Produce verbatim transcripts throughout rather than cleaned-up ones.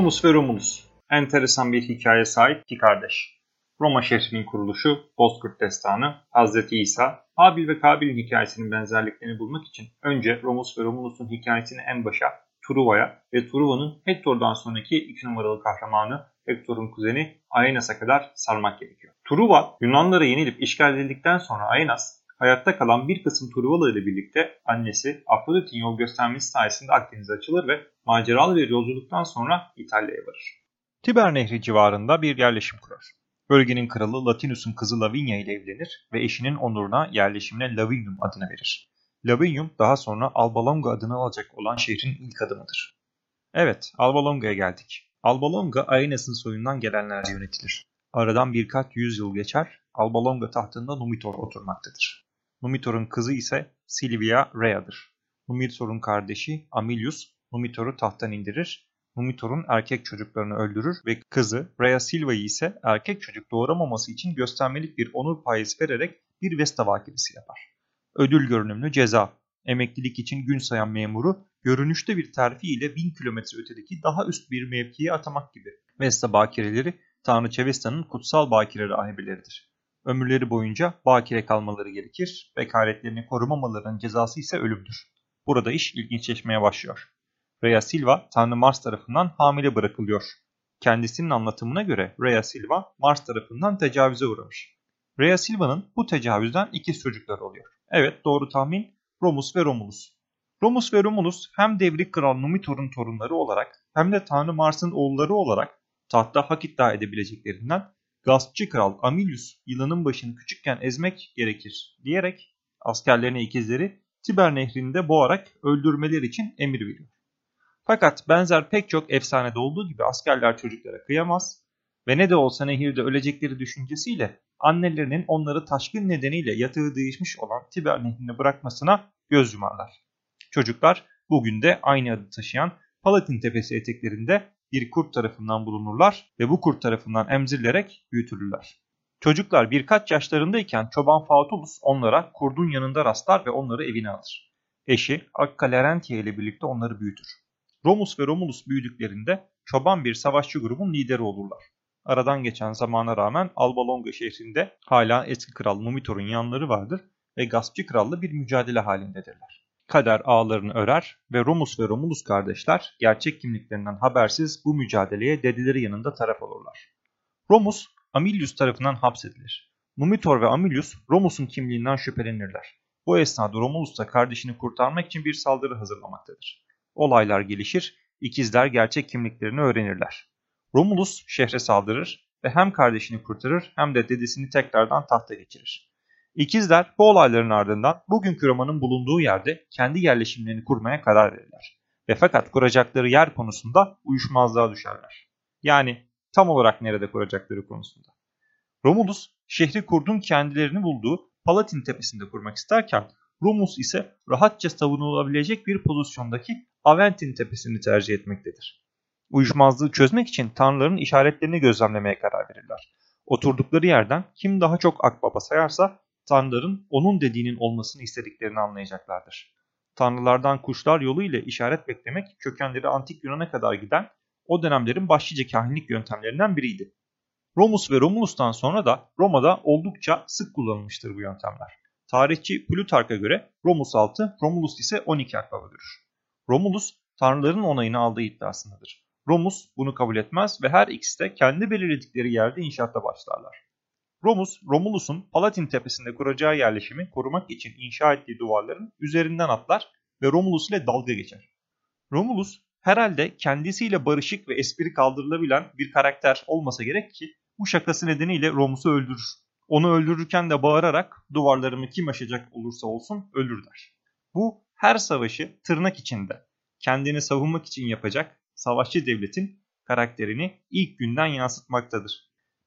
Remus ve Romulus. Enteresan bir hikaye sahip iki kardeş. Roma şehrinin kuruluşu, Bozkurt destanı, Hz. İsa, Habil ve Kabil'in hikayesinin benzerliklerini bulmak için önce Remus ve Romulus'un hikayesini en başa, Truva'ya ve Truva'nın Hector'dan sonraki iki numaralı kahramanı Hector'un kuzeni Aenas'a kadar sarmak gerekiyor. Truva, Yunanlara yenilip işgal edildikten sonra Aenas, hayatta kalan bir kısım Truvalı ile birlikte annesi Afrodit'in yol göstermesi sayesinde Akdeniz'e açılır ve maceralı bir yolculuktan sonra İtalya'ya varır. Tiber Nehri civarında bir yerleşim kurar. Bölgenin kralı Latinus'un kızı Lavinia ile evlenir ve eşinin onuruna yerleşimine Lavinium adını verir. Lavinium daha sonra Albalonga adını alacak olan şehrin ilk adımıdır. Evet, Albalonga'ya geldik. Albalonga Aenas'ın soyundan gelenlerle yönetilir. Aradan birkaç yüzyıl geçer, Albalonga tahtında Numitor oturmaktadır. Numitor'un kızı ise Silvia Rhea'dır. Numitor'un kardeşi Amulius, Numitor'u tahttan indirir, Numitor'un erkek çocuklarını öldürür ve kızı Rhea Silvia'yı ise erkek çocuk doğuramaması için göstermelik bir onur payesi vererek bir Vesta vakifesi yapar. Ödül görünümlü ceza, emeklilik için gün sayan memuru görünüşte bir terfi ile bin kilometre ötedeki daha üst bir mevkiye atamak gibi. Vesta bakireleri Tanrıça Vesta'nın kutsal bakire rahibeleridir. Ömürleri boyunca bakire kalmaları gerekir, vekaletlerini korumamaların cezası ise ölümdür. Burada iş ilginçleşmeye başlıyor. Rhea Silva Tanrı Mars tarafından hamile bırakılıyor. Kendisinin anlatımına göre Rhea Silva Mars tarafından tecavüze uğramış. Rhea Silva'nın bu tecavüzden ikiz çocukları oluyor. Evet, doğru tahmin Remus ve Romulus. Remus ve Romulus hem devrik kral Numitor'un torunları olarak hem de Tanrı Mars'ın oğulları olarak tahta hak iddia edebileceklerinden gaspçı kral Amulius yılanın başını küçükken ezmek gerekir diyerek askerlerine ikizleri Tiber Nehri'nde boğarak öldürmeleri için emir veriyor. Fakat benzer pek çok efsanede olduğu gibi askerler çocuklara kıyamaz ve ne de olsa nehirde ölecekleri düşüncesiyle annelerinin onları taşkın nedeniyle yatağı değişmiş olan Tiber Nehri'ne bırakmasına göz yumarlar. Çocuklar bugün de aynı adı taşıyan Palatin tepesi eteklerinde bir kurt tarafından bulunurlar ve bu kurt tarafından emzirilerek büyütülürler. Çocuklar birkaç yaşlarındayken çoban Faustulus onlara kurdun yanında rastlar ve onları evine alır. Eşi Akka Larentia ile birlikte onları büyütür. Remus ve Romulus büyüdüklerinde çoban bir savaşçı grubun lideri olurlar. Aradan geçen zamana rağmen Albalonga şehrinde hala eski kral Numitor'un yanları vardır ve gaspçı kralla bir mücadele halindedirler. Kader ağlarını örer ve Remus ve Romulus kardeşler gerçek kimliklerinden habersiz bu mücadeleye dedeleri yanında taraf olurlar. Remus, Amulius tarafından hapsedilir. Numitor ve Amulius, Remus'un kimliğinden şüphelenirler. Bu esnada Romulus da kardeşini kurtarmak için bir saldırı hazırlamaktadır. Olaylar gelişir, ikizler gerçek kimliklerini öğrenirler. Romulus şehre saldırır ve hem kardeşini kurtarır hem de dedesini tekrardan tahta geçirir. İkizler bu olayların ardından bugünkü Roma'nın bulunduğu yerde kendi yerleşimlerini kurmaya karar verirler. Ve fakat kuracakları yer konusunda uyuşmazlığa düşerler. Yani tam olarak nerede kuracakları konusunda. Romulus şehri kurdun kendilerini bulduğu Palatin tepesinde kurmak isterken Remus ise rahatça savunulabilecek bir pozisyondaki Aventin tepesini tercih etmektedir. Uyuşmazlığı çözmek için tanrıların işaretlerini gözlemlemeye karar verirler. Oturdukları yerden kim daha çok akbaba sayarsa tanrıların onun dediğinin olmasını istediklerini anlayacaklardır. Tanrılardan kuşlar yolu ile işaret beklemek kökenleri antik Yunan'a kadar giden o dönemlerin başlıca kahinlik yöntemlerinden biriydi. Remus ve Romulus'tan sonra da Roma'da oldukça sık kullanılmıştır bu yöntemler. Tarihçi Plutark'a göre Remus altı, Romulus ise on iki akbaba görür. Romulus tanrıların onayını aldığı iddiasındadır. Remus bunu kabul etmez ve her ikisi de kendi belirledikleri yerde inşaata başlarlar. Remus, Romulus'un Palatin tepesinde kuracağı yerleşimi korumak için inşa ettiği duvarların üzerinden atlar ve Romulus ile dalga geçer. Romulus herhalde kendisiyle barışık ve espri kaldırılabilen bir karakter olmasa gerek ki bu şakası nedeniyle Remus'u öldürür. Onu öldürürken de bağırarak duvarlarımı kim aşacak olursa olsun ölür der. Bu her savaşı tırnak içinde kendini savunmak için yapacak savaşçı devletin karakterini ilk günden yansıtmaktadır.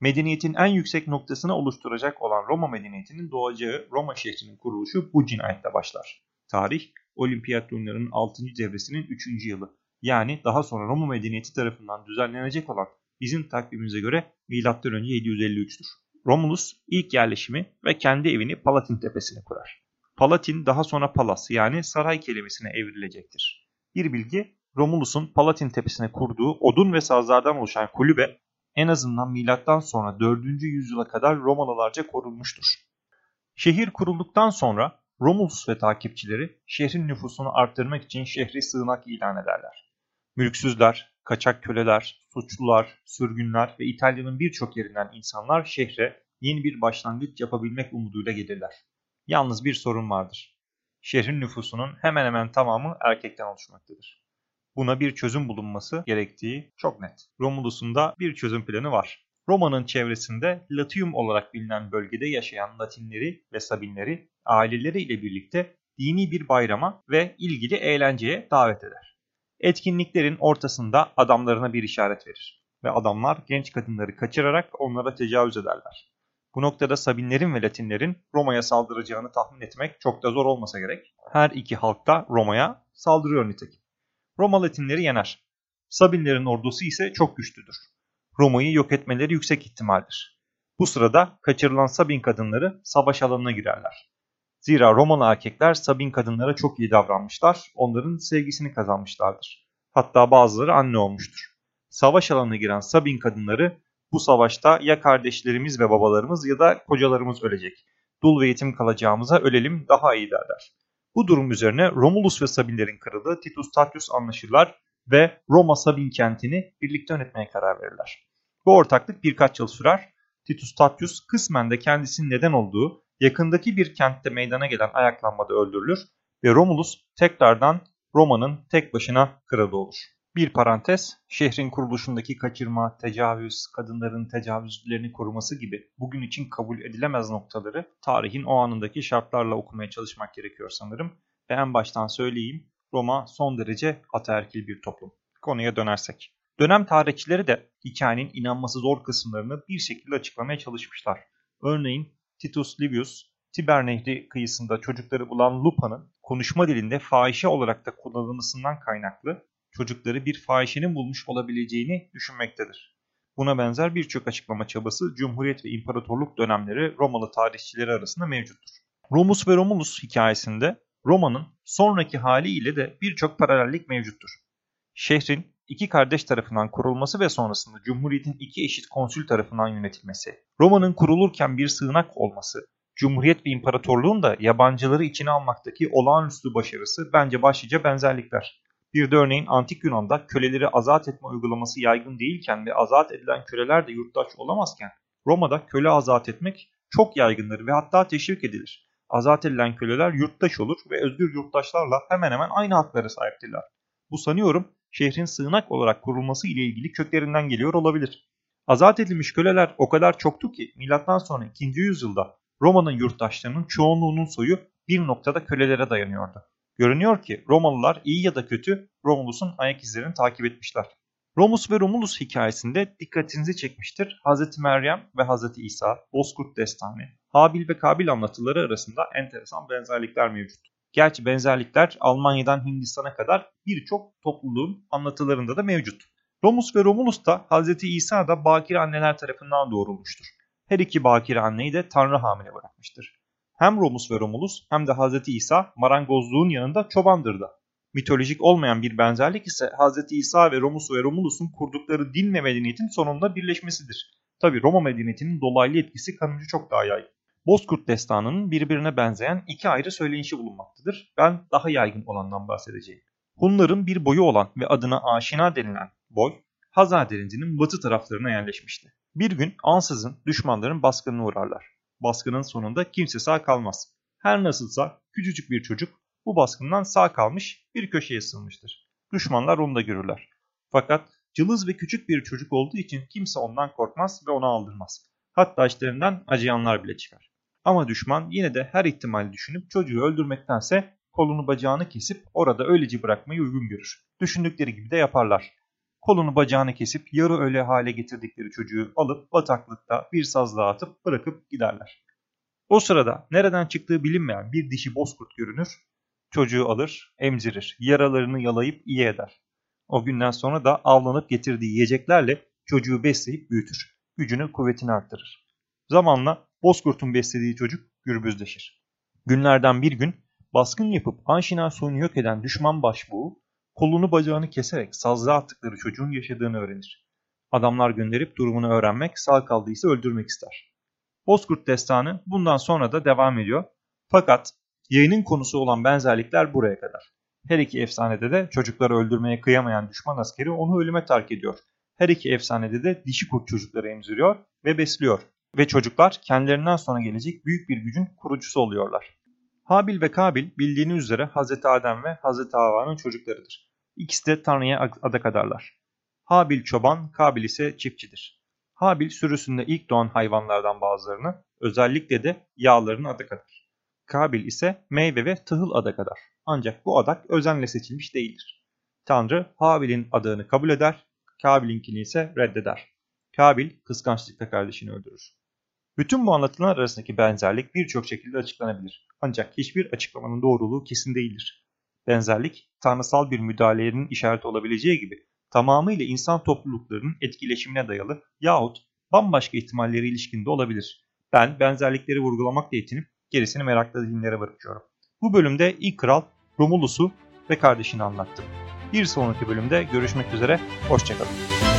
Medeniyetin en yüksek noktasını oluşturacak olan Roma medeniyetinin doğacağı Roma şehrinin kuruluşu bu cinayetle başlar. Tarih, Olimpiyat Oyunları'nın altıncı devresinin üçüncü yılı, yani daha sonra Roma medeniyeti tarafından düzenlenecek olan bizim takvimimize göre milattan önce yedi yüz elli üç'tür. Romulus ilk yerleşimi ve kendi evini Palatin tepesine kurar. Palatin daha sonra palas yani saray kelimesine evrilecektir. Bir bilgi, Romulus'un Palatin tepesine kurduğu odun ve sazlardan oluşan kulübe en azından milattan sonra dördüncü yüzyıla kadar Romalılarca korunmuştur. Şehir kurulduktan sonra Romulus ve takipçileri şehrin nüfusunu arttırmak için şehri sığınak ilan ederler. Mülksüzler, kaçak köleler, suçlular, sürgünler ve İtalya'nın birçok yerinden insanlar şehre yeni bir başlangıç yapabilmek umuduyla gelirler. Yalnız bir sorun vardır. Şehrin nüfusunun hemen hemen tamamı erkekten oluşmaktadır. Buna bir çözüm bulunması gerektiği çok net. Romulus'un da bir çözüm planı var. Roma'nın çevresinde Latium olarak bilinen bölgede yaşayan Latinleri ve Sabinleri aileleriyle birlikte dini bir bayrama ve ilgili eğlenceye davet eder. Etkinliklerin ortasında adamlarına bir işaret verir ve adamlar genç kadınları kaçırarak onlara tecavüz ederler. Bu noktada Sabinlerin ve Latinlerin Roma'ya saldıracağını tahmin etmek çok da zor olmasa gerek. Her iki halk da Roma'ya saldırıyor nitekim. Roma Latinleri yener. Sabinlerin ordusu ise çok güçlüdür. Roma'yı yok etmeleri yüksek ihtimaldir. Bu sırada kaçırılan Sabin kadınları savaş alanına girerler. Zira Romalı erkekler Sabin kadınlara çok iyi davranmışlar, onların sevgisini kazanmışlardır. Hatta bazıları anne olmuştur. Savaş alanına giren Sabin kadınları bu savaşta ya kardeşlerimiz ve babalarımız ya da kocalarımız ölecek. Dul ve yetim kalacağımıza ölelim daha iyi derler. Bu durum üzerine Romulus ve Sabinlerin kralı Titus Tatius anlaşırlar ve Roma Sabin kentini birlikte yönetmeye karar verirler. Bu ortaklık birkaç yıl sürer. Titus Tatius kısmen de kendisinin neden olduğu yakındaki bir kentte meydana gelen ayaklanmada öldürülür ve Romulus tekrardan Roma'nın tek başına kralı olur. Bir parantez, şehrin kuruluşundaki kaçırma, tecavüz, kadınların tecavüzlerini koruması gibi bugün için kabul edilemez noktaları tarihin o anındaki şartlarla okumaya çalışmak gerekiyor sanırım. Ve en baştan söyleyeyim, Roma son derece ataerkil bir toplum. Konuya dönersek. Dönem tarihçileri de hikayenin inanması zor kısımlarını bir şekilde açıklamaya çalışmışlar. Örneğin Titus Livius, Tiber Nehri kıyısında çocukları bulan Lupa'nın konuşma dilinde fahişe olarak da kullanılmasından kaynaklı çocukları bir fahişenin bulmuş olabileceğini düşünmektedir. Buna benzer birçok açıklama çabası Cumhuriyet ve İmparatorluk dönemleri Romalı tarihçileri arasında mevcuttur. Romus ve Romulus hikayesinde Roma'nın sonraki haliyle de birçok paralellik mevcuttur. Şehrin iki kardeş tarafından kurulması ve sonrasında Cumhuriyet'in iki eşit konsül tarafından yönetilmesi, Roma'nın kurulurken bir sığınak olması, Cumhuriyet ve İmparatorluğun da yabancıları içine almaktaki olağanüstü başarısı bence başlıca benzerlikler. Bir de örneğin Antik Yunan'da köleleri azat etme uygulaması yaygın değilken ve azat edilen köleler de yurttaş olamazken, Roma'da köle azat etmek çok yaygındır ve hatta teşvik edilir. Azat edilen köleler yurttaş olur ve özgür yurttaşlarla hemen hemen aynı haklara sahiptirler. Bu sanıyorum şehrin sığınak olarak kurulması ile ilgili köklerinden geliyor olabilir. Azat edilmiş köleler o kadar çoktu ki milattan sonra ikinci yüzyılda Roma'nın yurttaşlarının çoğunluğunun soyu bir noktada kölelere dayanıyordu. Görünüyor ki Romalılar iyi ya da kötü Romulus'un ayak izlerini takip etmişler. Romus ve Romulus hikayesinde dikkatinizi çekmiştir Hazreti Meryem ve Hazreti İsa, Bozkurt Destanı, Habil ve Kabil anlatıları arasında enteresan benzerlikler mevcut. Gerçi benzerlikler Almanya'dan Hindistan'a kadar birçok topluluğun anlatılarında da mevcut. Romus ve Romulus da Hazreti İsa da bakire anneler tarafından doğurulmuştur. Her iki bakire anneyi de Tanrı hamile bırakmıştır. Hem Romus ve Romulus hem de Hz. İsa marangozluğun yanında çobandır da. Mitolojik olmayan bir benzerlik ise Hz. İsa ve Romus ve Romulus'un kurdukları din ve medeniyetin sonunda birleşmesidir. Tabi Roma medeniyetinin dolaylı etkisi kanıcı çok daha yaygın. Bozkurt Destanı'nın birbirine benzeyen iki ayrı söyleyişi bulunmaktadır. Ben daha yaygın olandan bahsedeceğim. Hunların bir boyu olan ve adına Anşina denilen boy, Hazar Denizi'nin batı taraflarına yerleşmişti. Bir gün ansızın düşmanların baskınına uğrarlar. Baskının sonunda kimse sağ kalmaz. Her nasılsa küçücük bir çocuk bu baskından sağ kalmış bir köşeye sığınmıştır. Düşmanlar onu da görürler. Fakat cılız ve küçük bir çocuk olduğu için kimse ondan korkmaz ve ona aldırmaz. Hatta işlerinden acıyanlar bile çıkar. Ama düşman yine de her ihtimali düşünüp çocuğu öldürmektense kolunu bacağını kesip orada öylece bırakmayı uygun görür. Düşündükleri gibi de yaparlar. Kolunu bacağını kesip yarı öyle hale getirdikleri çocuğu alıp bataklıkta bir sazlığa atıp bırakıp giderler. O sırada nereden çıktığı bilinmeyen bir dişi bozkurt görünür, çocuğu alır, emzirir, yaralarını yalayıp iyi eder. O günden sonra da avlanıp getirdiği yiyeceklerle çocuğu besleyip büyütür, gücünü kuvvetini arttırır. Zamanla bozkurtun beslediği çocuk gürbüzleşir. Günlerden bir gün baskın yapıp Anşina soyunu yok eden düşman başbuğu, kolunu bacağını keserek sazlığa attıkları çocuğun yaşadığını öğrenir. Adamlar gönderip durumunu öğrenmek, sağ kaldıysa öldürmek ister. Bozkurt destanı bundan sonra da devam ediyor. Fakat yayının konusu olan benzerlikler buraya kadar. Her iki efsanede de çocukları öldürmeye kıyamayan düşman askeri onu ölüme terk ediyor. Her iki efsanede de dişi kurt çocukları emziriyor ve besliyor. Ve çocuklar kendilerinden sonra gelecek büyük bir gücün kurucusu oluyorlar. Habil ve Kabil bildiğiniz üzere Hazreti Adem ve Hazreti Havva'nın çocuklarıdır. İkisi de Tanrı'ya adak adarlar. Habil çoban, Kabil ise çiftçidir. Habil sürüsünde ilk doğan hayvanlardan bazılarını, özellikle de yağlarını adak adar. Kabil ise meyve ve tahıl adak adar. Ancak bu adak özenle seçilmiş değildir. Tanrı Habil'in adağını kabul eder, Kabil'inkini ise reddeder. Kabil kıskançlıkta kardeşini öldürür. Bütün bu anlatılar arasındaki benzerlik birçok şekilde açıklanabilir. Ancak hiçbir açıklamanın doğruluğu kesin değildir. Benzerlik, tanrısal bir müdahalenin işareti olabileceği gibi tamamıyla insan topluluklarının etkileşimine dayalı yahut bambaşka ihtimallere ilişkin de olabilir. Ben benzerlikleri vurgulamakla yetinip gerisini merakla dinlere bırakıyorum. Bu bölümde ilk kral Romulus'u ve kardeşini anlattım. Bir sonraki bölümde görüşmek üzere, hoşçakalın.